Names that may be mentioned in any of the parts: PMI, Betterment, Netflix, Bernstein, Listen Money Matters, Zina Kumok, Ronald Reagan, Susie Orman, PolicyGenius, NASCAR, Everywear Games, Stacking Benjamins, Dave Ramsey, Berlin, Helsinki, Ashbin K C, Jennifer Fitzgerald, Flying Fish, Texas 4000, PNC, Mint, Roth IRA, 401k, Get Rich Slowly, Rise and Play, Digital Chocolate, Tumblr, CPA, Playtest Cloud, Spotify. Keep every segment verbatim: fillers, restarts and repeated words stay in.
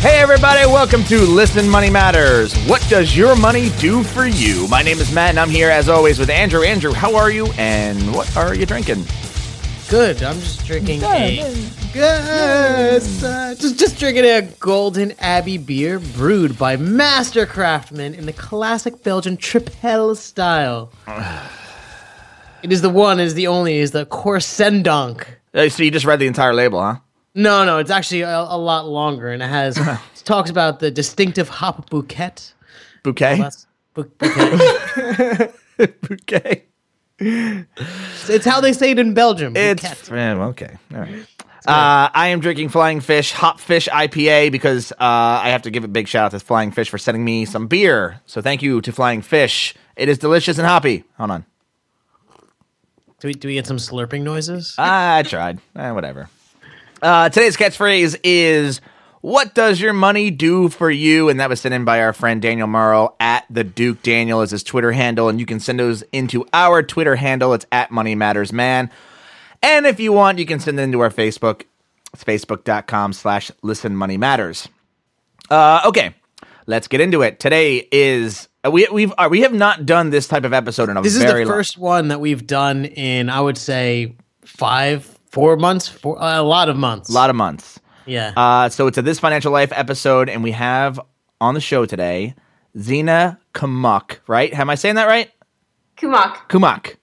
Hey everybody, welcome to Listen Money Matters. What does your money do for you? My name is Matt and I'm here as always with Andrew. Andrew, how are you and what are you drinking? Good. I'm just drinking good. a good, uh, just just drinking a Golden Abbey beer brewed by master craftsmen in the classic Belgian Tripel style. It is the one, it is the only, it is the Corsendonk. Uh, so you just read the entire label, huh? No, no, it's actually a, a lot longer, and it has it talks about the distinctive hop bouquet. Bouquet? Bu- bouquet. Bouquet. It's, it's how they say it in Belgium. It's, bouquet. Yeah, okay, all right. Uh, I am drinking Flying Fish, Hop Fish I P A, because uh, I have to give a big shout out to Flying Fish for sending me some beer. So thank you to Flying Fish. It is delicious and hoppy. Hold on. Do we, do we get some slurping noises? I tried. Eh, whatever. Uh, today's catchphrase is, what does your money do for you? And that was sent in by our friend Daniel Morrow at the Duke Daniel is his Twitter handle. And you can send those into our Twitter handle. It's at Money Matters Man. And if you want, you can send it into our Facebook. It's facebook.com slash listen money matters. Uh, okay, let's get into it. Today is... We we've uh, we have not done this type of episode in a very long time. This is the first long... one that we've done in, I would say, five, four months, four, uh, a lot of months. A lot of months. Yeah. Uh, so it's a This Financial Life episode, and we have on the show today, Zina Kumok, right? Am I saying that right? Kumok. Kumok.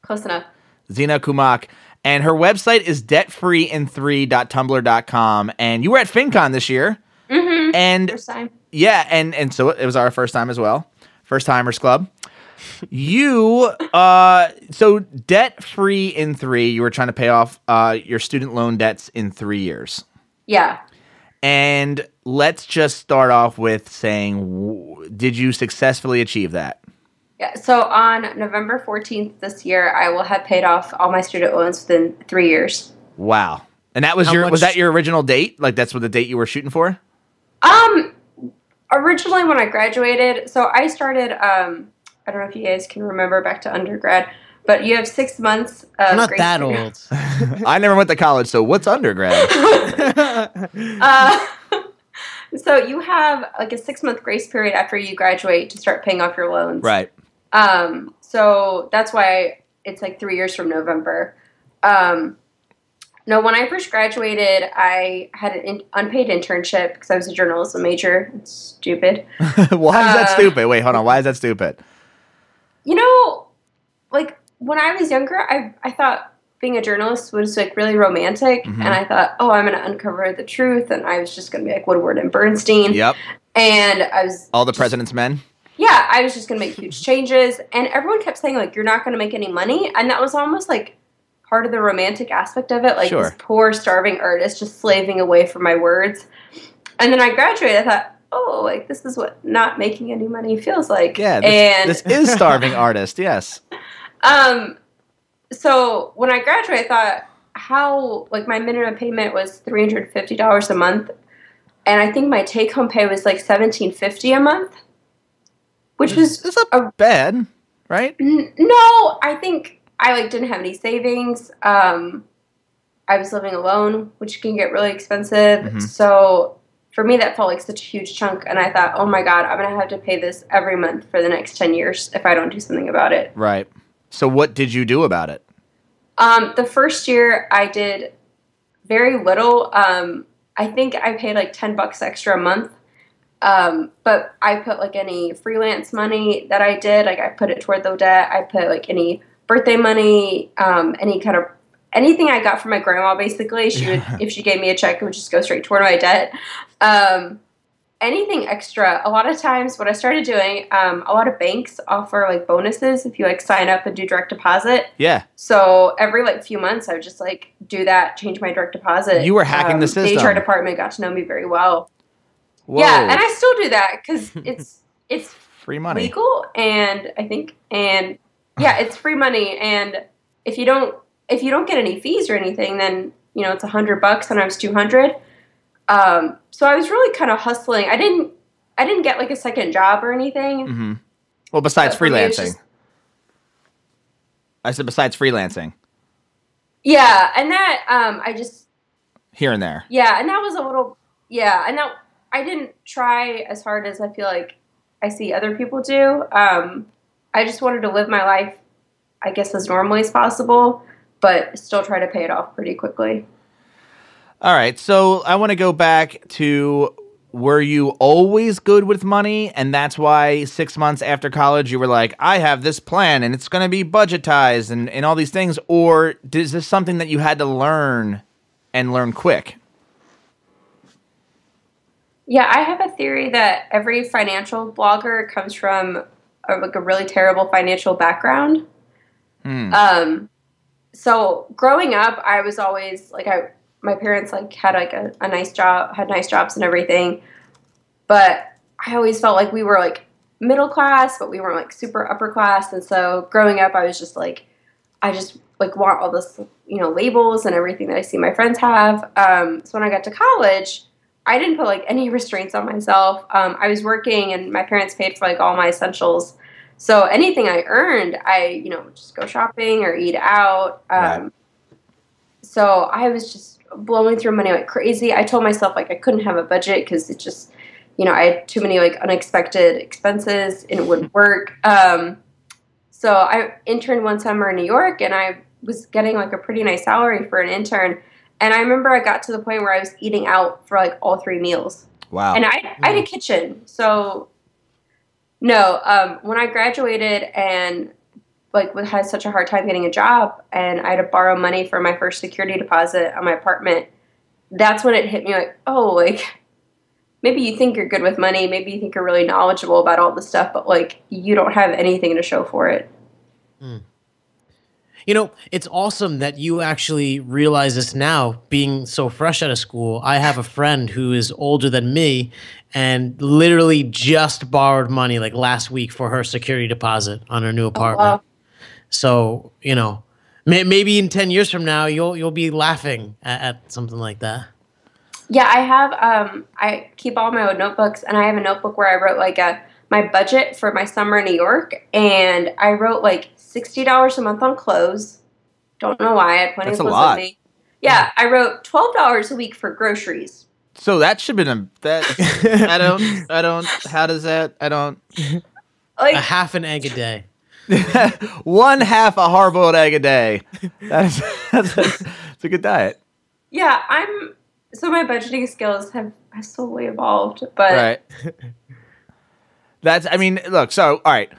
Close enough. Zina Kumok. And her website is debt free in three dot tumblr dot com. And you were at FinCon this year. Mm-hmm. And first time. Yeah, and, and so it was our first time as well. First Timers Club. You, uh, so debt free in three, you were trying to pay off uh, your student loan debts in three years. Yeah. And let's just start off with saying, did you successfully achieve that? Yeah, so on November fourteenth this year, I will have paid off all my student loans within three years. Wow. And that was How your, much- was that your original date? Like that's what the date you were shooting for? Um, Originally, when I graduated, so I started, um, I don't know if you guys can remember back to undergrad, but you have six months of I'm not grace that period. Old. I never went to college, so what's undergrad? uh, so you have like a six-month grace period after you graduate to start paying off your loans. Right. Um, so that's why it's like three years from November. Um No, when I first graduated, I had an in- unpaid internship because I was a journalism major. It's stupid. Why is uh, that stupid? Wait, hold on. Why is that stupid? You know, like when I was younger, I I thought being a journalist was like really romantic. Mm-hmm. And I thought, oh, I'm going to uncover the truth. And I was just going to be like Woodward and Bernstein. Yep. And I was... All the president's men? Yeah. I was just going to make huge changes. And everyone kept saying like, you're not going to make any money. And that was almost like... part of the romantic aspect of it, like sure. This poor starving artist just slaving away for my words. And then I graduated, I thought, oh, like this is what not making any money feels like. Yeah, this, and this is starving artist, yes. Um, so when I graduated, I thought how, like my minimum payment was three hundred fifty dollars a month. And I think my take home pay was like seventeen fifty a month, which was it's not a, bad, right? N- no, I think... I like didn't have any savings. Um, I was living alone, which can get really expensive. Mm-hmm. So for me, that felt like such a huge chunk. And I thought, oh my God, I'm going to have to pay this every month for the next ten years if I don't do something about it. Right. So what did you do about it? Um, the first year I did very little. Um, I think I paid like ten bucks extra a month. Um, but I put like any freelance money that I did, like I put it toward the debt. I put like any birthday money, um, any kind of anything I got from my grandma, basically. She would, if she gave me a check, it would just go straight toward my debt. Um, anything extra. A lot of times, what I started doing, um, a lot of banks offer like bonuses if you like sign up and do direct deposit. Yeah. So every like few months, I would just like do that, change my direct deposit. You were hacking um, the system. The H R department got to know me very well. Whoa. Yeah, and I still do that because it's it's free money, legal, and I think and. Yeah, it's free money, and if you don't if you don't get any fees or anything, then you know it's a hundred bucks, sometimes two hundred. Um, so I was really kind of hustling. I didn't I didn't get like a second job or anything. Mm-hmm. Well, besides but freelancing, just, I said besides freelancing. Yeah, and that um, I just here and there. Yeah, and that was a little yeah, and that I didn't try as hard as I feel like I see other people do. Um, I just wanted to live my life, I guess, as normally as possible, but still try to pay it off pretty quickly. All right. So I want to go back to, were you always good with money? And that's why six months after college, you were like, I have this plan and it's going to be budgetized and, and all these things. Or is this something that you had to learn and learn quick? Yeah, I have a theory that every financial blogger comes from a, like a really terrible financial background. Mm. Um, so growing up, I was always like, I my parents like had like a, a nice job, had nice jobs and everything, but I always felt like we were like middle class, but we weren't like super upper class. And so growing up, I was just like, I just like want all this, you know, labels and everything that I see my friends have. Um, so when I got to college, I didn't put like any restraints on myself. Um, I was working and my parents paid for like all my essentials. So anything I earned, I, you know, just go shopping or eat out. Um, right. So I was just blowing through money like crazy. I told myself like I couldn't have a budget because it just, you know, I had too many like unexpected expenses and it wouldn't work. Um, so I interned one summer in New York and I was getting like a pretty nice salary for an intern. And I remember I got to the point where I was eating out for like all three meals. Wow. And I, yeah. I had a kitchen. So no, um, when I graduated and like had such a hard time getting a job and I had to borrow money for my first security deposit on my apartment, that's when it hit me like, oh, like maybe you think you're good with money. Maybe you think you're really knowledgeable about all this stuff, but like you don't have anything to show for it. Mm. You know, it's awesome that you actually realize this now, being so fresh out of school. I have a friend who is older than me and literally just borrowed money like last week for her security deposit on her new apartment. Oh, wow. So, you know, may- maybe in ten years from now, you'll you'll be laughing at, at something like that. Yeah, I have um, – I keep all my old notebooks, and I have a notebook where I wrote like a my budget for my summer in New York, and I wrote like – sixty dollars a month on clothes. Don't know why. I had plenty of clothes on me. Yeah, I wrote twelve dollars a week for groceries. So that should have been a, that, I don't, I don't, how does that, I don't. Like, a half an egg a day. One half a hard-boiled egg a day. That's, that's, that's a good diet. Yeah, I'm, so my budgeting skills have, have slowly evolved, but. Right. That's, I mean, look, so, all right.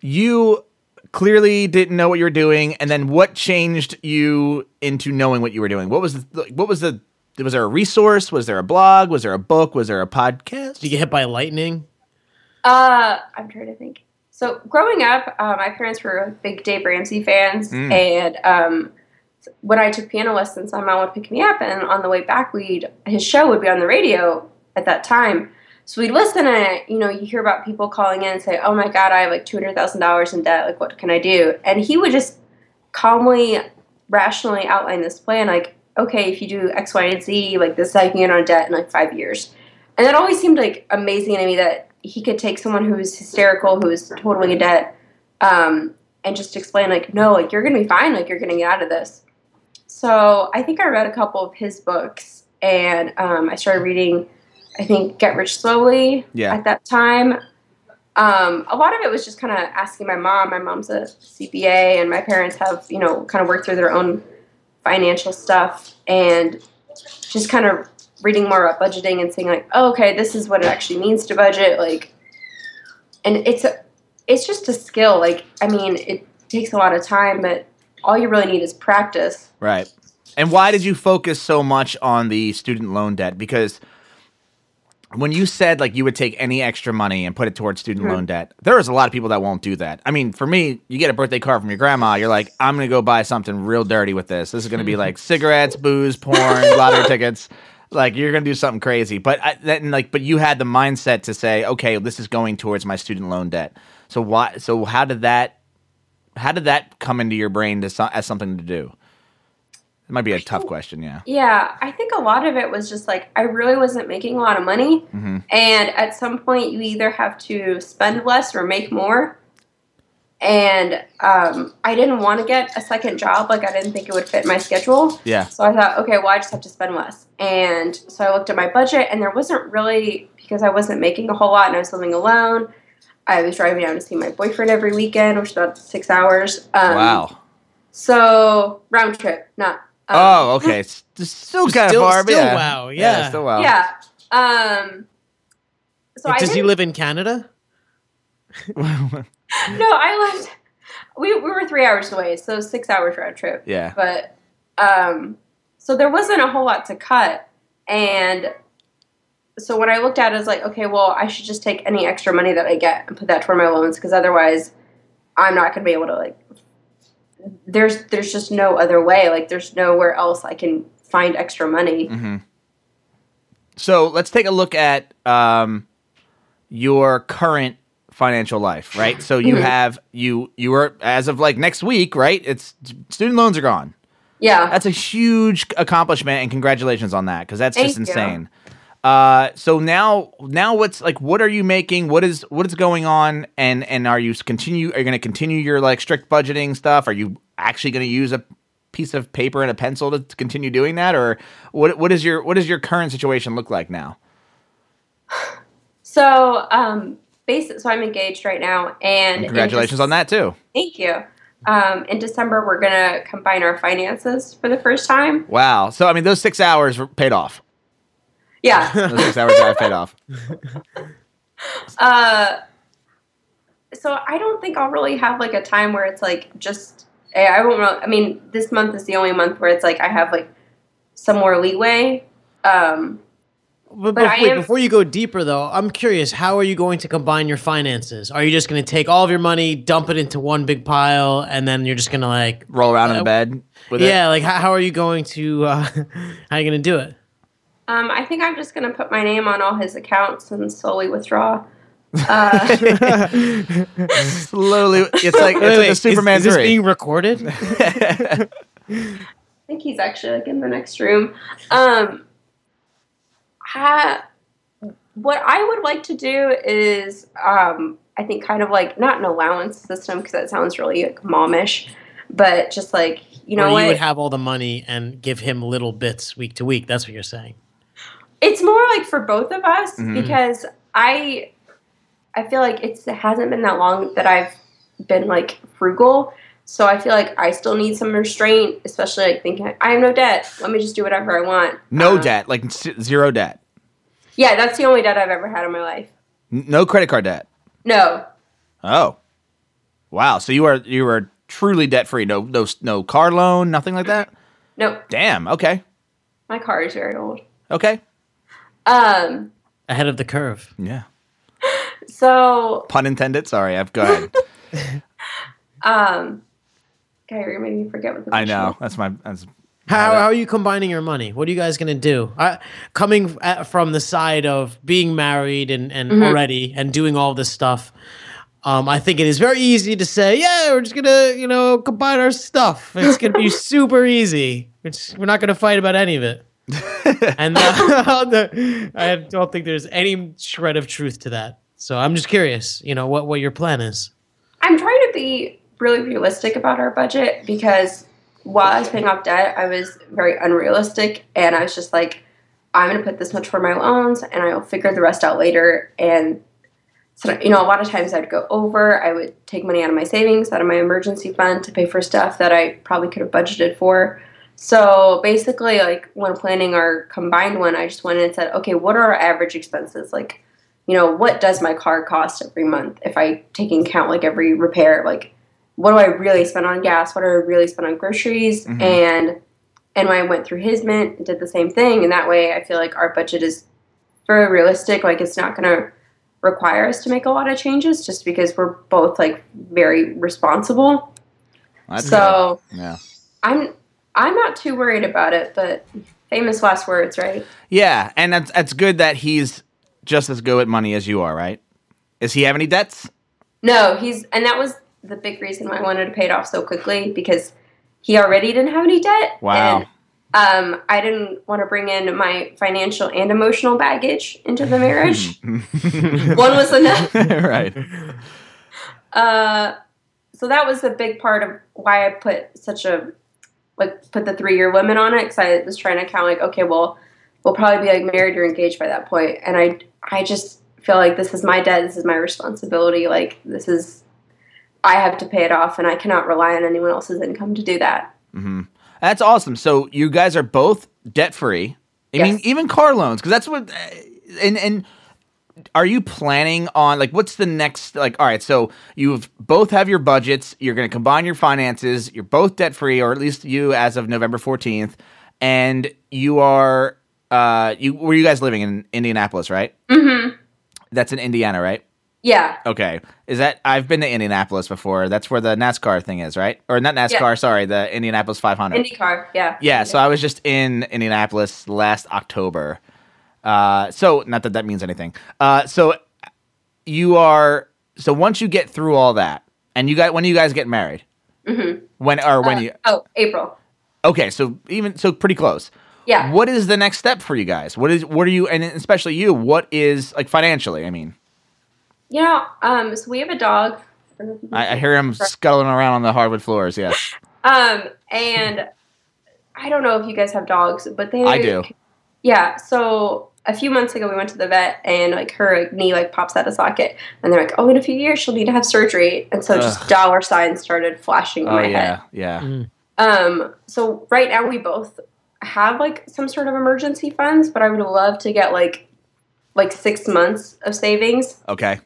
You clearly didn't know what you were doing, and then what changed you into knowing what you were doing? What was the, what was the, was there a resource? Was there a blog? Was there a book? Was there a podcast? Did you get hit by lightning? Uh, I'm trying to think. So growing up, uh, my parents were big Dave Ramsey fans, mm. and um, when I took piano lessons, my mom would pick me up, and on the way back, we'd his show would be on the radio at that time. So we listen and, you know, you hear about people calling in and say, oh, my God, I have like two hundred thousand dollars in debt. Like, what can I do? And he would just calmly, rationally outline this plan. Like, okay, if you do X, Y, and Z, like this is how you can get on debt in like five years. And that always seemed like amazing to me that he could take someone who was hysterical, who was totally in debt, um, and just explain like, no, like you're going to be fine. Like you're going to get out of this. So I think I read a couple of his books and um, I started reading I think Get Rich Slowly yeah. at that time. Um, a lot of it was just kind of asking my mom. My mom's a C P A, and my parents have, you know, kind of worked through their own financial stuff and just kind of reading more about budgeting and saying, like, oh, okay, this is what it actually means to budget. Like, and it's a, it's just a skill. Like, I mean, it takes a lot of time, but all you really need is practice. Right. And why did you focus so much on the student loan debt? Because when you said like you would take any extra money and put it towards student mm-hmm. loan debt, there is a lot of people that won't do that. I mean, for me, you get a birthday card from your grandma, you're like, I'm going to go buy something real dirty with this. This is going to be like cigarettes, booze, porn, lottery tickets. Like you're going to do something crazy. But I, then, like, but you had the mindset to say, okay, this is going towards my student loan debt. So why? So how did that? How did that come into your brain to so, as something to do? It might be a tough question, yeah. Yeah, I think a lot of it was just like I really wasn't making a lot of money, mm-hmm. and at some point you either have to spend less or make more. And um, I didn't want to get a second job. Like, I didn't think it would fit my schedule. Yeah. So I thought, okay, well, I just have to spend less. And so I looked at my budget, and there wasn't really, because I wasn't making a whole lot and I was living alone. I was driving down to see my boyfriend every weekend, which is about six hours. Um, wow. So round trip, not. Um, oh, okay. Still kind of far, but yeah. Wow. Yeah. Yeah, still wow. Yeah. Um, so Does I he live in Canada? No, I lived. We we were three hours away, so six hours round trip. Yeah. But um, so there wasn't a whole lot to cut, and so when I looked at it, I was like, okay, well, I should just take any extra money that I get and put that toward my loans, because otherwise, I'm not going to be able to like. There's there's just no other way. Like, there's nowhere else I can find extra money. Mm-hmm. So let's take a look at um, your current financial life, right? So you have you you were as of like next week, right? It's student loans are gone. Yeah, that's a huge accomplishment, and congratulations on that, because that's Thank just insane. You. Uh, so now now what's like? What are you making? What is what is going on? And and are you continue? Are you going to continue your like strict budgeting stuff? Are you actually going to use a piece of paper and a pencil to, to continue doing that, or what? What is your what does your current situation look like now? So um. Basic, so I'm engaged right now, and congratulations on that too. Thank you. Um, in December, we're gonna combine our finances for the first time. Wow! So I mean, those six hours were paid off. Yeah, those six hours I paid off. Uh, so I don't think I'll really have like a time where it's like just I won't. Really, I mean, this month is the only month where it's like I have like some more leeway. Um, But, but wait, am- before you go deeper, though, I'm curious, how are you going to combine your finances? Are you just going to take all of your money, dump it into one big pile, and then you're just going to, like... Roll around uh, in bed with yeah, it? Yeah, like, how, how are you going to... Uh, how are you going to do it? Um, I think I'm just going to put my name on all his accounts and slowly withdraw. Uh- slowly... It's like, wait, it's wait, like a Superman is, is this being recorded? I think he's actually, like, in the next room. Um... Uh, what I would like to do is, um, I think kind of like, not an allowance system, because that sounds really like momish, but just like, you know, or you what? would have all the money and give him little bits week to week. That's what you're saying. It's more like for both of us, mm-hmm. because I, I feel like it's, it hasn't been that long that I've been like frugal. So I feel like I still need some restraint, especially like thinking, I have no debt. Let me just do whatever I want. No um, debt, like zero debt. Yeah, that's the only debt I've ever had in my life. No credit card debt? No. Oh. Wow, so you are you are truly debt-free. No no no car loan, nothing like that? No. Damn, okay. My car is very old. Okay. Um ahead of the curve. Yeah. So pun intended. Sorry, I've go ahead. um Kyrie, maybe you forget what the I know. Is. That's my. That's how, how are you combining your money? What are you guys going to do? I, coming at, from the side of being married and, and mm-hmm. already and doing all this stuff, um, I think it is very easy to say, yeah, we're just going to, you know, combine our stuff. It's going to be super easy. It's, we're not going to fight about any of it. And uh, the, I don't think there's any shred of truth to that. So I'm just curious, you know, what, what your plan is. I'm trying to be really realistic about our budget, because while I was paying off debt, I was very unrealistic, and I was just like, I'm going to put this much for my loans, and I'll figure the rest out later. And so, you know, a lot of times I'd go over, I would take money out of my savings, out of my emergency fund to pay for stuff that I probably could have budgeted for. So basically, like, when planning our combined one, I just went in and said, okay, what are our average expenses? Like, you know, what does my car cost every month? If I take into account like every repair, like, what do I really spend on gas? What do I really spend on groceries? Mm-hmm. And and when I went through his Mint and did the same thing, and that way I feel like our budget is very realistic. Like, it's not going to require us to make a lot of changes, just because we're both like very responsible. That's so good. Yeah, I'm I'm not too worried about it. But famous last words, right? Yeah, and that's that's good that he's just as good at money as you are, right? Does he have any debts? No, he's and that was. the big reason why I wanted to pay it off so quickly, because he already didn't have any debt. Wow. And, um, I didn't want to bring in my financial and emotional baggage into the marriage. One was enough. Right. Uh, so that was a big part of why I put such a, like, put the three-year limit on it, because I was trying to count, like, okay, well, we'll probably be, like, married or engaged by that point. And I, I just feel like this is my debt, this is my responsibility, like, this is, I have to pay it off, and I cannot rely on anyone else's income to do that. Mm-hmm. That's awesome. So you guys are both debt-free. I yes. mean, even car loans, because that's what, and, and are you planning on, like, what's the next, like, all right, so you've both have your budgets, you're going to combine your finances, you're both debt-free, or at least you as of November fourteenth, and you are, uh, you were you guys living in Indianapolis, right? Mm-hmm. That's in Indiana, right? Yeah. Okay. Is that, I've been to Indianapolis before. That's where the NASCAR thing is, right? Or not NASCAR, yeah. sorry, the Indianapolis five hundred. IndyCar, yeah. Yeah, so I was just in Indianapolis last October. Uh, so, not that that means anything. Uh, so, you are, so once you get through all that, and you got, when do you guys get married? Mm-hmm. When, or when uh, you? Oh, April. Okay, so even, so pretty close. Yeah. What is the next step for you guys? What is, what are you, and especially you, what is, like, financially, I mean? Yeah, um, so we have a dog. I, I hear him scuttling around on the hardwood floors, yes. um, and I don't know if you guys have dogs, but they... I do. Yeah, so a few months ago we went to the vet, and, like, her like, knee, like, pops out of socket. And they're like, oh, in a few years she'll need to have surgery. And so just Ugh. dollar signs started flashing in oh, my yeah, head. yeah, yeah. Mm. Um, so right now we both have, like, some sort of emergency funds, but I would love to get, like, like six months of savings. Okay.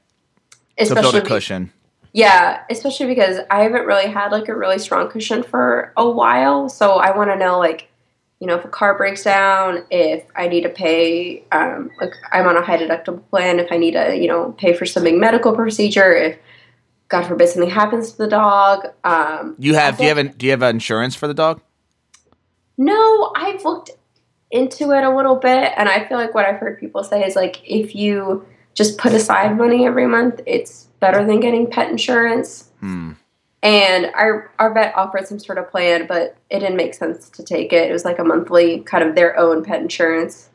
Especially to build a cushion. Yeah, especially because I haven't really had, like, a really strong cushion for a while. So I want to know, like, you know, if a car breaks down, if I need to pay, um, like, I'm on a high deductible plan, if I need to, you know, pay for some big medical procedure, if, God forbid, something happens to the dog. Um, you have, do you have, an, do you have insurance for the dog? No, I've looked into it a little bit, and I feel like what I've heard people say is, like, if you just put aside money every month, it's better than getting pet insurance. Hmm. And our our vet offered some sort of plan, but it didn't make sense to take it. It was like a monthly kind of their own pet insurance.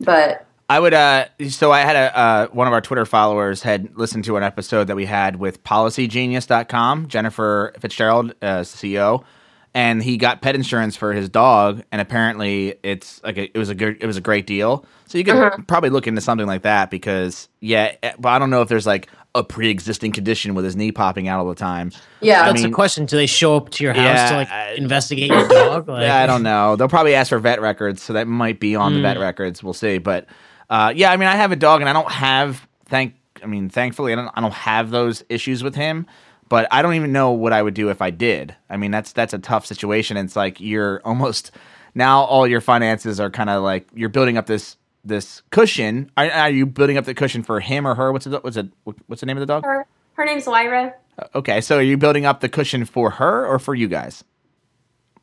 But I would uh, so I had a uh, one of our Twitter followers had listened to an episode that we had with Policy Genius dot com, Jennifer Fitzgerald, uh, C E O, and he got pet insurance for his dog, and apparently it's like a, it was a good, it was a great deal. So you could uh-huh. probably look into something like that, because yeah, but I don't know if there's like a pre-existing condition with his knee popping out all the time. Yeah, I that's mean, the question. Do they show up to your house yeah, to like I, investigate your dog? Like, yeah, I don't know. They'll probably ask for vet records, so that might be on mm. the vet records. We'll see. But uh, yeah, I mean, I have a dog, and I don't have thank. I mean, thankfully, I don't. I don't have those issues with him. But I don't even know what I would do if I did. I mean, that's that's a tough situation. It's like you're almost now all your finances are kind of like you're building up this this cushion. Are, are you building up the cushion for him or her? What's the, what's the, what's the name of the dog? Her, her name's Lyra. Okay, so are you building up the cushion for her or for you guys,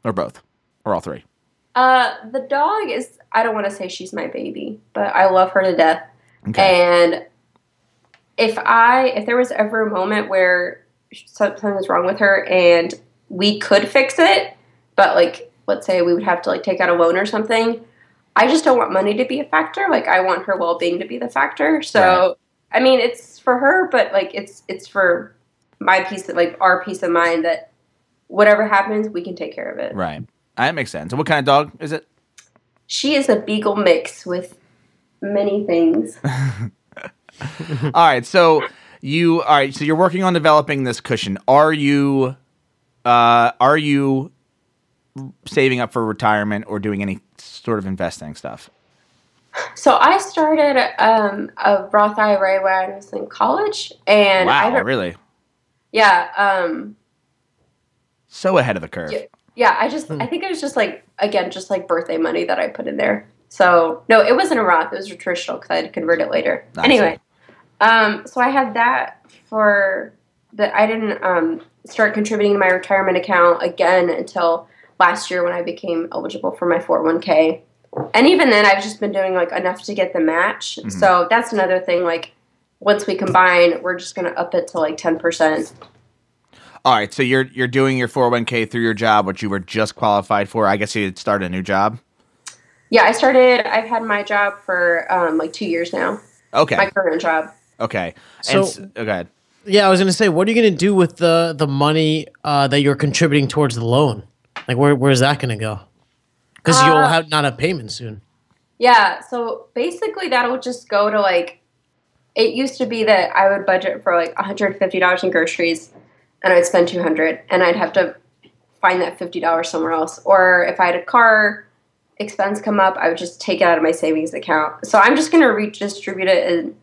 or both, or all three? Uh, the dog is. I don't want to say she's my baby, but I love her to death. Okay. And if I if there was ever a moment where something is wrong with her and we could fix it, but like let's say we would have to like take out a loan or something, I just don't want money to be a factor. Like I want her well-being to be the factor. So right. I mean it's for her, but like it's it's for my peace of like our peace of mind that whatever happens we can take care of it. Right. That makes sense. What kind of dog is it? She is a beagle mix with many things. All right, so You all right? So you're working on developing this cushion. Are you, uh, are you saving up for retirement or doing any sort of investing stuff? So I started um, a Roth I R A when I was in college, and wow, I really, yeah, um, so ahead of the curve. Yeah, yeah I just, I think it was just like again, just like birthday money that I put in there. So no, it wasn't a Roth; it was a traditional because I had to convert it later. Nice. Anyway. Um, so I had that for that. I didn't um, start contributing to my retirement account again until last year when I became eligible for my four oh one k. And even then, I've just been doing like enough to get the match. Mm-hmm. So that's another thing. Like once we combine, we're just gonna up it to like ten percent. All right. So you're you're doing your four oh one k through your job, which you were just qualified for. I guess you had started a new job. Yeah, I started. I've had my job for um, like two years now. Okay. My current job. Okay. So, and, oh, go ahead. Yeah, I was going to say, what are you going to do with the the money uh, that you're contributing towards the loan? Like, where where is that going to go? Because uh, you'll have not a payment soon. Yeah, so basically that will just go to like, it used to be that I would budget for like one hundred fifty dollars in groceries and I'd spend two hundred dollars and I'd have to find that fifty dollars somewhere else. Or if I had a car expense come up, I would just take it out of my savings account. So I'm just going to redistribute it in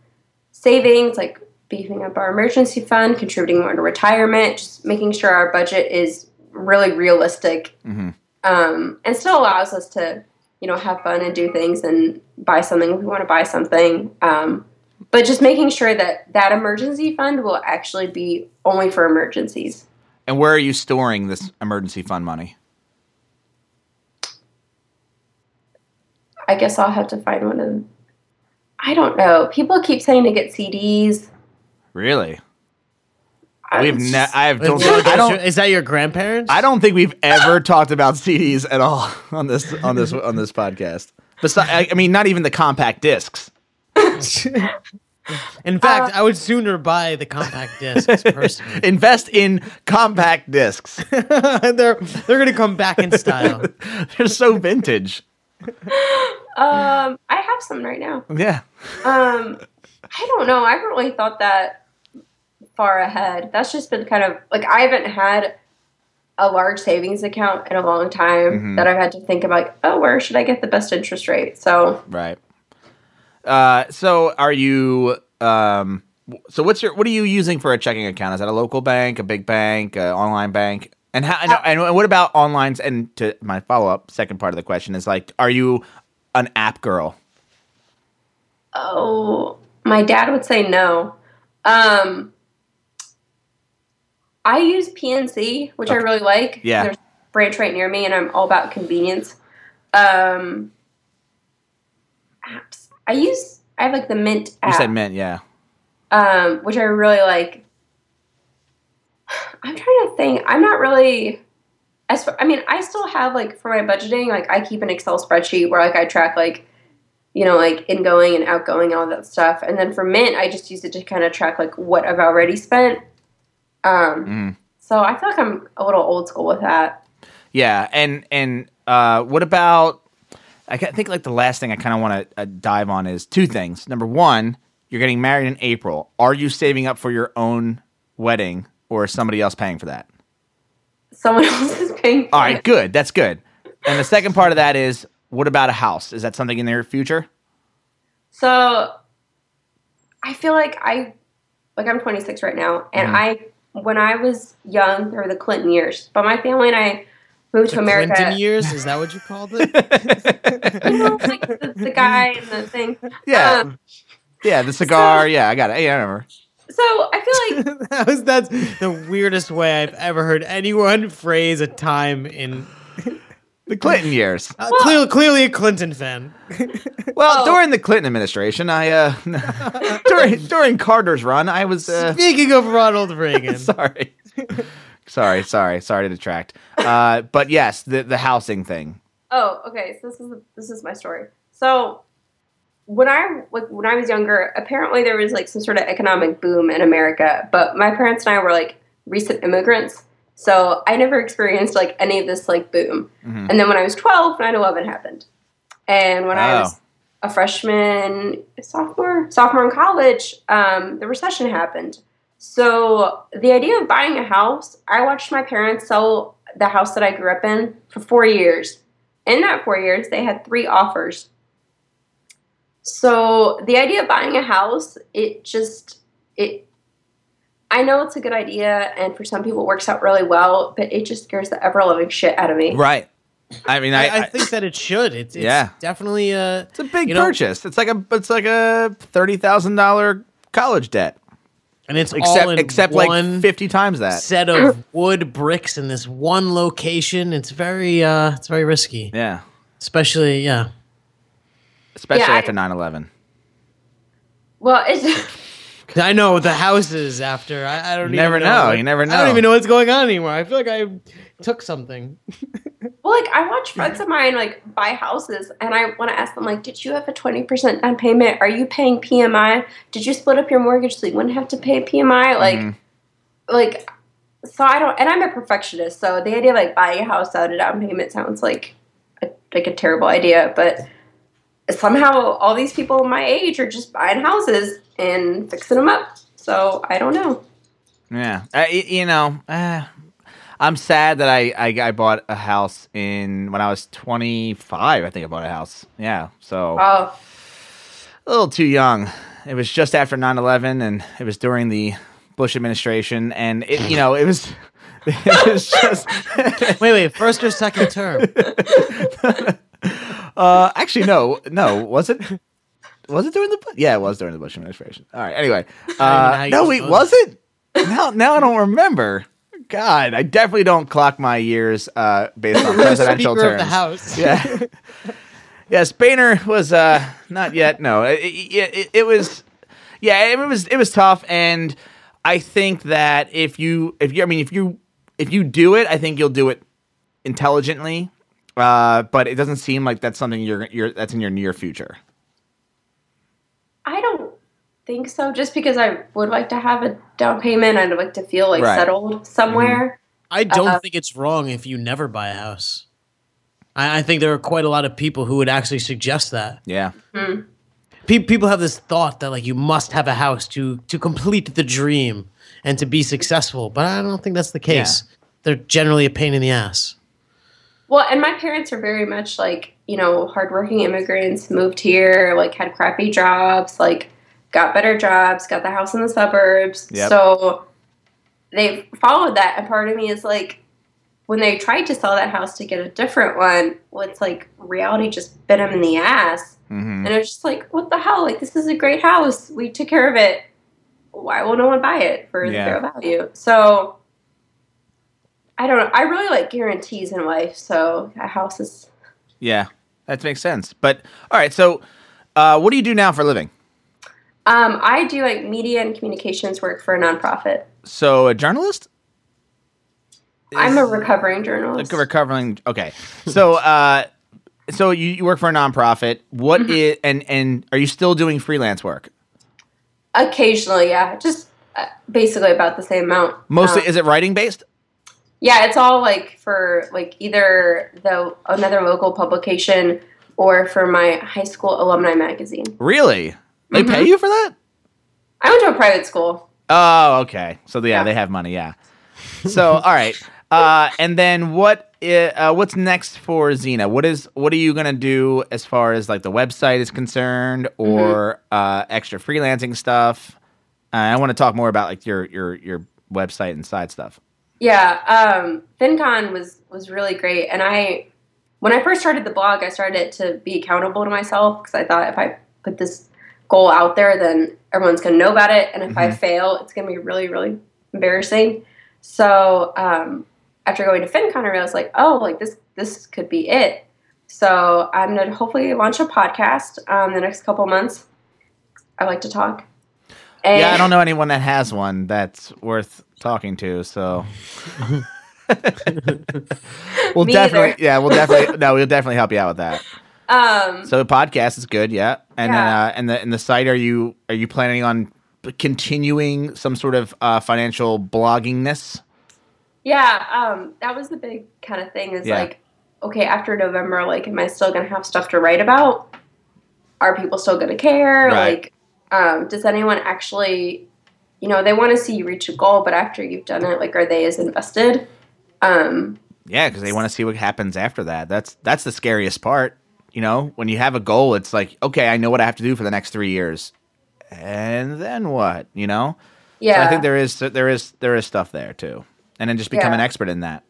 savings, like beefing up our emergency fund, contributing more to retirement, just making sure our budget is really realistic, mm-hmm. um, and still allows us to, you know, have fun and do things and buy something if we want to buy something. Um, but just making sure that that emergency fund will actually be only for emergencies. And where are you storing this emergency fund money? I guess I'll have to find one of them. I don't know. People keep saying to get C Ds. Really? We've ne- I have don't, I don't, is that your grandparents? I don't think we've ever talked about C Ds at all on this on this on this podcast. Besides, I mean, not even the compact discs. In fact, uh, I would sooner buy the compact discs personally. Invest in compact discs. they're they're going to come back in style. They're so vintage. Um, I have some right now. Yeah. Um, I don't know. I haven't really thought that far ahead. That's just been kind of like, I haven't had a large savings account in a long time, mm-hmm. that I've had to think about, oh, where should I get the best interest rate? So, right. Uh, so are you, um, so what's your, what are you using for a checking account? Is that a local bank, a big bank, an online bank? And how, and, and what about onlines? And to my follow-up, second part of the question is like, are you an app girl? Oh, my dad would say no. Um, I use P N C, which okay. I really like. Yeah. There's a branch right near me, and I'm all about convenience. Um, apps. I use, I have like the Mint app. You said Mint, yeah. Um, which I really like. I'm trying to think. I'm not really, as far, I mean, I still have like for my budgeting, like I keep an Excel spreadsheet where like I track like, you know, like ingoing and outgoing, all that stuff. And then for Mint, I just use it to kind of track like what I've already spent. Um, mm. So I feel like I'm a little old school with that. Yeah. And, and, uh, what about, I think like the last thing I kind of want to uh, dive on is two things. Number one, you're getting married in April. Are you saving up for your own wedding or is somebody else paying for that? Someone else is paying for it. All right, good. That's good. And the second part of that is, what about a house? Is that something in the near future? So I feel like I, like I'm twenty-six right now and mm-hmm. I, when I was young, there were the Clinton years, but my family and I moved the to America. Clinton years? Is that what you called it? You know, like the, the guy and the thing. Yeah. Um, yeah, the cigar. So, yeah, I got it. Yeah, I remember. So I feel like... that was, that's the weirdest way I've ever heard anyone phrase a time in... the Clinton years. Uh, well, clearly, clearly a Clinton fan. Well, oh. during the Clinton administration, I uh, during during Carter's run, I was uh, speaking of Ronald Reagan. sorry, sorry, sorry, sorry to detract. Uh, but yes, the the housing thing. Oh, okay. So this is this is my story. So when I like when I was younger, apparently there was like some sort of economic boom in America. But my parents and I were like recent immigrants. So I never experienced, like, any of this, like, boom. Mm-hmm. And then when I was twelve, nine eleven happened. And when oh. I was a freshman, sophomore, sophomore in college, um, the recession happened. So the idea of buying a house, I watched my parents sell the house that I grew up in for four years. In that four years, they had three offers. So the idea of buying a house, it just, it I know it's a good idea, and for some people it works out really well, but it just scares the ever-loving shit out of me. Right. I mean, I... I, I think that it should. It's, it's yeah. definitely a... It's a big purchase. Know, it's like a it's like a thirty thousand dollars college debt. And it's except, all in Except one like fifty times that. Set of wood bricks in this one location. It's very, uh, it's very risky. Yeah. Especially, yeah. Especially yeah, after I, nine eleven. Well, it's... I know the houses after. I, I don't you even never know. know. Like, you never know. I don't even know what's going on anymore. I feel like I took something. Well, like I watch friends of mine like buy houses, and I want to ask them, like, did you have a twenty percent down payment? Are you paying P M I? Did you split up your mortgage so you wouldn't have to pay P M I? Like, mm-hmm. like, so I don't, and I'm a perfectionist, so the idea of like buying a house out of down payment sounds like a, like a terrible idea, but somehow all these people my age are just buying houses and fixing them up. So I don't know. Yeah. I, you know, uh, I'm sad that I, I, I bought a house in when I was twenty-five. I think I bought a house. Yeah. So oh. a little too young. It was just after nine eleven, and it was during the Bush administration. And, it, you know, it was it was just – Wait, wait. First or second term? uh, actually, no. No. Was it? Was it during the – yeah, it was during the Bush administration. All right. Anyway. Uh, no, wait. Was it? Now, now I don't remember. God, I definitely don't clock my years uh, based on presidential terms. Speaker of the House. Yeah. Yes, Boehner was uh, not yet. No, it, it, it was. Yeah, it was. It was tough, and I think that if you, if you, I mean, if you, if you do it, I think you'll do it intelligently. Uh, but it doesn't seem like that's something you're, you're that's in your near future. I don't think so, just because I would like to have a down payment. I'd like to feel like right. settled somewhere. I don't uh, think it's wrong if you never buy a house. I, I think there are quite a lot of people who would actually suggest that. Yeah. Mm-hmm. Pe- people have this thought that like you must have a house to to complete the dream and to be successful, but I don't think that's the case. Yeah. They're generally a pain in the ass. Well, and my parents are very much like, you know, hardworking immigrants, moved here, like had crappy jobs, like got better jobs, got the house in the suburbs. Yep. So they followed that. And part of me is like, when they tried to sell that house to get a different one, well, it's like reality just bit them in the ass. Mm-hmm. And it's just like, what the hell? Like, this is a great house. We took care of it. Why will no one buy it for yeah. zero value? So I don't know. I really like guarantees in life. So a house is. Yeah, that makes sense. But all right. So uh, what do you do now for a living? Um, I do like media and communications work for a nonprofit. So a journalist? Is I'm a recovering journalist. Like a recovering, okay. So, uh, so you, you work for a nonprofit. What mm-hmm. is and and are you still doing freelance work? Occasionally, yeah, just uh, basically about the same amount. Mostly, um, is it writing based? Yeah, it's all like for like either the another local publication or for my high school alumni magazine. Really? They mm-hmm. pay you for that? I went to a private school. Oh, okay. So, yeah, yeah. they have money, yeah. So, all right. Uh, and then what? I- uh, what's next for Zina? What is? What are you going to do as far as, like, the website is concerned or mm-hmm. uh, extra freelancing stuff? Uh, I want to talk more about, like, your, your, your website and side stuff. Yeah. Um, FinCon was, was really great. And I, when I first started the blog, I started it to be accountable to myself because I thought if I put this goal out there, then everyone's going to know about it. And if mm-hmm. I fail, it's going to be really, really embarrassing. So um, after going to FinCon, I was like, oh, like this, this could be it. So I'm going to hopefully launch a podcast um, the next couple months. I like to talk. And yeah, I don't know anyone that has one that's worth talking to. So we'll Me definitely, either. yeah, we'll definitely, no, we'll definitely help you out with that. Um, so the podcast is good, yeah, and yeah. Uh, and the and the site, are you are you planning on continuing some sort of uh, financial bloggingness? Yeah, um, that was the big kind of thing. Is yeah. like, okay, after November, like, am I still gonna have stuff to write about? Are people still gonna care? Right. Like, um, does anyone actually, you know, they want to see you reach a goal, but after you've done it, like, are they as invested? Um, yeah, because they want to see what happens after that. That's that's the scariest part. You know, when you have a goal, it's like, okay, I know what I have to do for the next three years, and then what? You know, yeah. So I think there is there is there is stuff there too, and then just become yeah. an expert in that.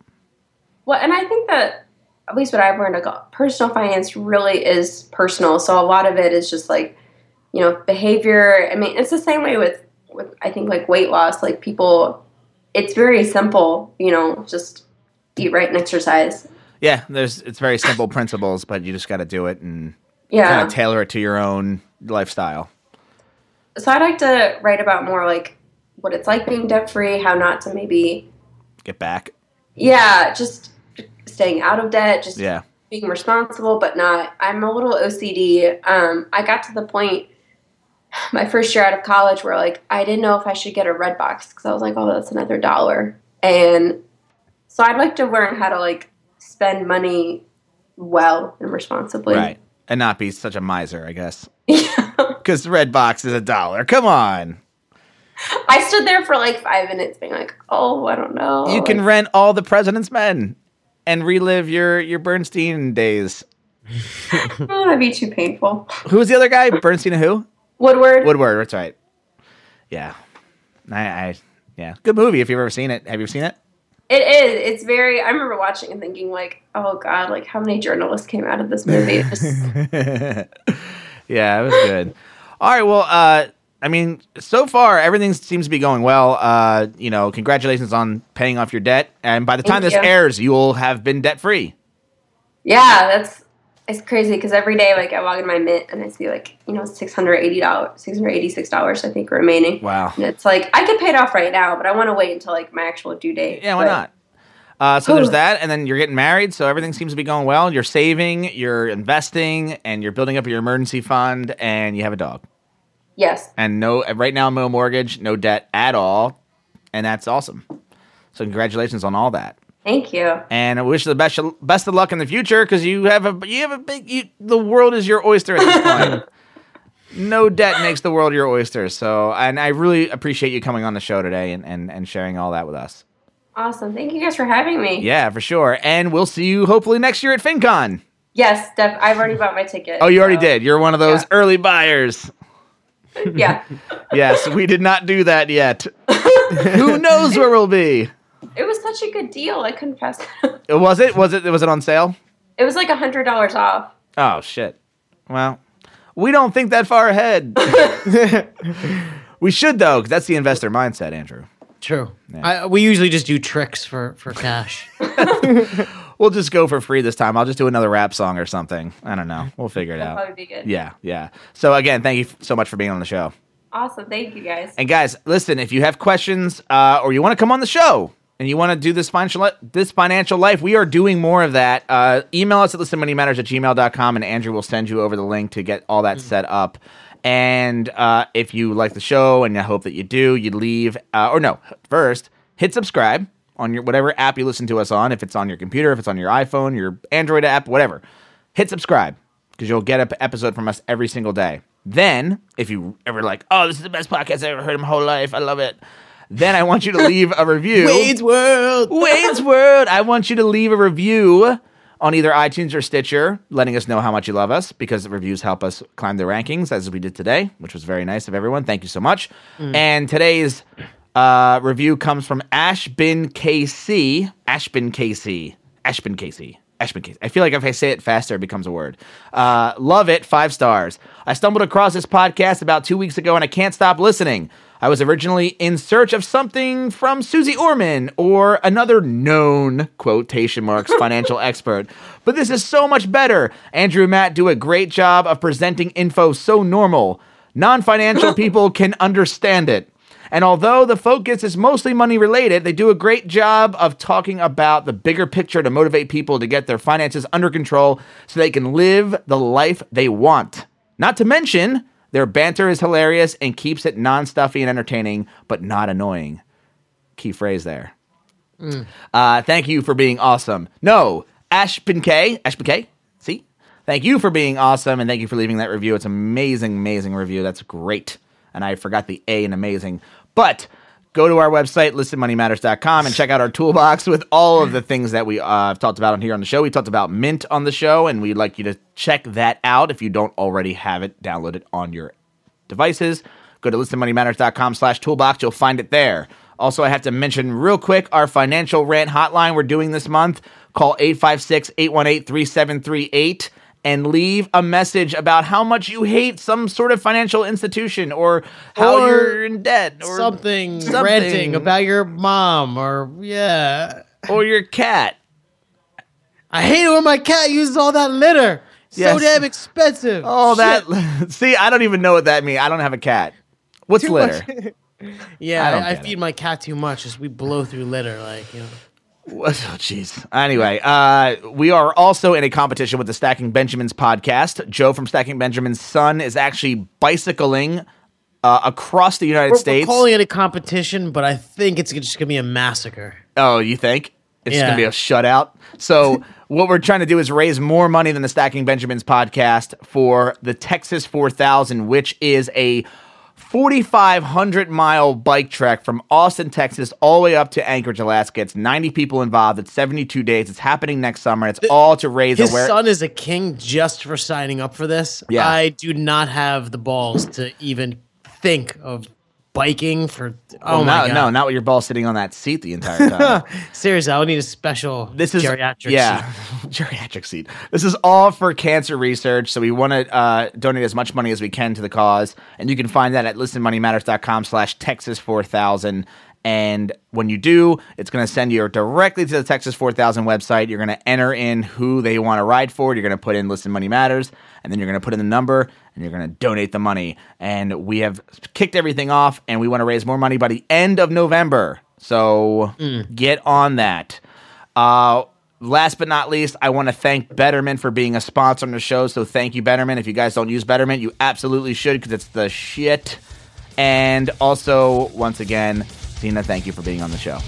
Well, and I think that at least what I've learned, like, personal finance really is personal. So a lot of it is just like, you know, behavior. I mean, it's the same way with with I think like weight loss. Like people, it's very simple. You know, just eat right and exercise. Yeah, there's it's very simple principles, but you just got to do it and yeah. kind of tailor it to your own lifestyle. So I'd like to write about more like what it's like being debt-free, how not to maybe... Get back. Yeah, just staying out of debt, just yeah. being responsible, but not. I'm a little O C D. Um, I got to the point my first year out of college where, like, I didn't know if I should get a red box because I was like, oh, that's another dollar. And so I'd like to learn how to, like, spend money well and responsibly. Right. And not be such a miser, I guess. Because the red box is a dollar. Come on. I stood there for like five minutes being like, oh, I don't know. You can like, rent all the President's Men and relive your, your Bernstein days. Oh, that'd be too painful. Who was the other guy? Bernstein who? Woodward. Woodward, that's right. Yeah. I, I yeah. Good movie if you've ever seen it. Have you seen it? It is. It's very, I remember watching and thinking like, oh God, like how many journalists came out of this movie? Just... yeah, it was good. All right, well, uh, I mean, so far, everything seems to be going well. Uh, you know, congratulations on paying off your debt. And by the time Thank this you. airs, you will have been debt-free. Yeah, that's it's crazy because every day, like, I log in my Mint and I see, like, you know, six hundred eighty dollars, six hundred eighty-six dollars, I think, remaining. Wow. And it's like, I could pay it off right now, but I want to wait until, like, my actual due date. Yeah, why but, not? Uh, so ooh. There's that, and then you're getting married, so everything seems to be going well. You're saving, you're investing, and you're building up your emergency fund, and you have a dog. Yes. And no, right now, no mortgage, no debt at all. And that's awesome. So congratulations on all that. Thank you. And I wish you the best, best of luck in the future because you have a, you have a big, you, the world is your oyster at this point. No debt makes the world your oyster. So, and I really appreciate you coming on the show today and, and, and sharing all that with us. Awesome. Thank you guys for having me. Yeah, for sure. And we'll see you hopefully next year at FinCon. Yes, Steph, I've already bought my ticket. Oh, you so. already did. You're one of those yeah. early buyers. Yeah. Yes, we did not do that yet. Who knows where we'll be? It was such a good deal. I couldn't pass it. Was it? Was it? Was it on sale? It was like one hundred dollars off. Oh, shit. Well, we don't think that far ahead. We should, though, because that's the investor mindset, Andrew. True. Yeah. I, we usually just do tricks for, for cash. We'll just go for free this time. I'll just do another rap song or something. I don't know. We'll figure it That'll out. That'll probably be good. Yeah, yeah. So, again, thank you so much for being on the show. Awesome. Thank you, guys. And, guys, listen, if you have questions uh, or you want to come on the show and you want to do this financial, this financial life, we are doing more of that. Uh, email us at listen money matters at gmail dot com, and Andrew will send you over the link to get all that mm-hmm. set up. And uh, if you like the show, and I hope that you do, you leave uh, – or no, first, hit subscribe on your whatever app you listen to us on, if it's on your computer, if it's on your iPhone, your Android app, whatever. Hit subscribe because you'll get an episode from us every single day. Then if you ever like, oh, this is the best podcast I've ever heard in my whole life. I love it. Then I want you to leave a review. Wade's World. Wade's World. I want you to leave a review on either iTunes or Stitcher, letting us know how much you love us because the reviews help us climb the rankings as we did today, which was very nice of everyone. Thank you so much. Mm. And today's Uh, review comes from Ashbin K C. Ashbin K C. Ashbin K C. Ashbin K C. I feel like if I say it faster, it becomes a word. Uh, love it. Five stars. I stumbled across this podcast about two weeks ago, and I can't stop listening. I was originally in search of something from Susie Orman or another known, quotation marks, financial expert. But this is so much better. Andrew and Matt do a great job of presenting info so normal. Non-financial people can understand it. And although the focus is mostly money related, they do a great job of talking about the bigger picture to motivate people to get their finances under control so they can live the life they want. Not to mention, their banter is hilarious and keeps it non-stuffy and entertaining, but not annoying. Key phrase there. Mm. Uh, thank you for being awesome. No, Ashbin K. Ashbin K. See? Thank you for being awesome, and thank you for leaving that review. It's an amazing, amazing review. That's great. And I forgot the A in amazing. But go to our website, listen money matters dot com, and check out our toolbox with all of the things that we uh, talked about on here on the show. We talked about Mint on the show, and we'd like you to check that out if you don't already have it downloaded on your devices. Go to listen money matters dot com slash toolbox. You'll find it there. Also, I have to mention real quick our financial rant hotline we're doing this month. Call eight five six, eight one eight, three seven three eight. And leave a message about how much you hate some sort of financial institution or how or you're in debt. Or something, something ranting about your mom or, yeah. Or your cat. I hate it when my cat uses all that litter. Yes. So damn expensive. All Shit. that. See, I don't even know what that means. I don't have a cat. What's too litter? yeah, I, I feed it. my cat too much as we blow through litter. Like, you know. Oh, jeez. Anyway, uh, we are also in a competition with the Stacking Benjamins podcast. Joe from Stacking Benjamins' son is actually bicycling uh, across the United we're, States. We're calling it a competition, but I think it's just going to be a massacre. Oh, you think? It's yeah. going to be a shutout. So what we're trying to do is raise more money than the Stacking Benjamins podcast for the Texas four thousand, which is a forty-five hundred mile bike trek from Austin, Texas, all the way up to Anchorage, Alaska. It's ninety people involved. It's seventy-two days. It's happening next summer. It's the, all to raise awareness. His aware- son is a king just for signing up for this. Yeah. I do not have the balls to even think of biking for oh well, my no, God. no, not with your ball sitting on that seat the entire time. Seriously, I would need a special this is, geriatric yeah, seat. Geriatric seat. This is all for cancer research, so we want to uh, donate as much money as we can to the cause, and you can find that at listen money matters dot com slash Texas four thousand, and when you do, it's going to send you directly to the Texas four thousand website. You're going to enter in who they want to ride for. You're going to put in Listen Money Matters, and then you're going to put in the number, and you're going to donate the money. And we have kicked everything off, and we want to raise more money by the end of November. So mm. get on that. Uh, last but not least, I want to thank Betterment for being a sponsor on the show. So thank you, Betterment. If you guys don't use Betterment, you absolutely should because it's the shit. And also, once again, Zina, thank you for being on the show.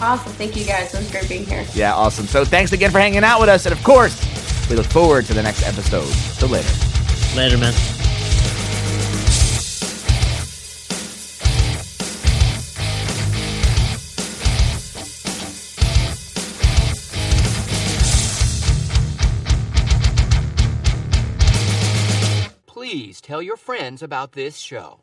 Awesome. Thank you, guys. It was great being here. Yeah, awesome. So thanks again for hanging out with us. And, of course, we look forward to the next episode. So later. Later, man. Please tell your friends about this show.